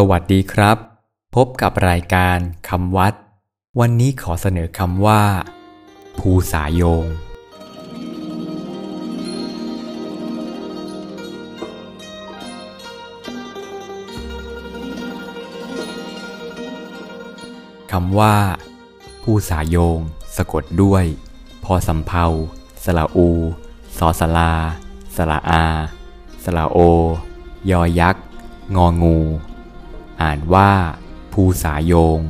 สวัสดีครับพบกับรายการคำวัดวันนี้ขอเสนอคำว่าภูสาโยงคำว่าภูสาโยงสะกดด้วยพอสำเภาสระอูสอสลาสระอาสระโอยอยักษ์งองูอ่านว่าภูสาโยง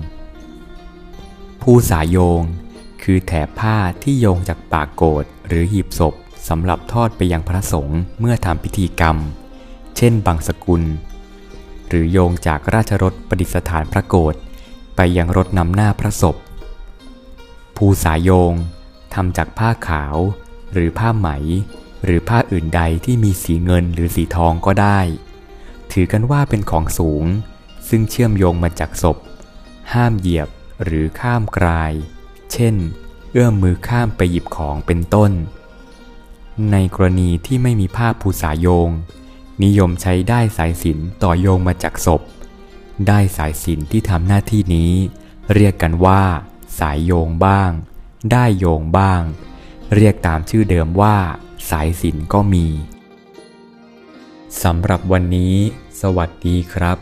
ภูสาโยงคือแถบผ้าที่โยงจากปากโกฏหรือหีบศพสำหรับทอดไปยังพระสงฆ์เมื่อทำพิธีกรรมเช่นบังสกุลหรือโยงจากราชรถประดิษฐานพระโกฏไปยังรถนำหน้าพระศพภูสาโยงทำจากผ้าขาวหรือผ้าไหมหรือผ้าอื่นใดที่มีสีเงินหรือสีทองก็ได้ถือกันว่าเป็นของสูงซึ่งเชื่อมโยงมาจากศพห้ามเหยียบหรือข้ามกรายเช่นเอื้อมมือข้ามไปหยิบของเป็นต้นในกรณีที่ไม่มีผ้าภูสาโยงนิยมใช้ด้ายสายสิญจน์ต่อโยงมาจากศพด้ายสายสิญจน์ที่ทำหน้าที่นี้เรียกกันว่าสายโยงบ้างด้ายโยงบ้างเรียกตามชื่อเดิมว่าสายสิญจน์ก็มีสำหรับวันนี้สวัสดีครับ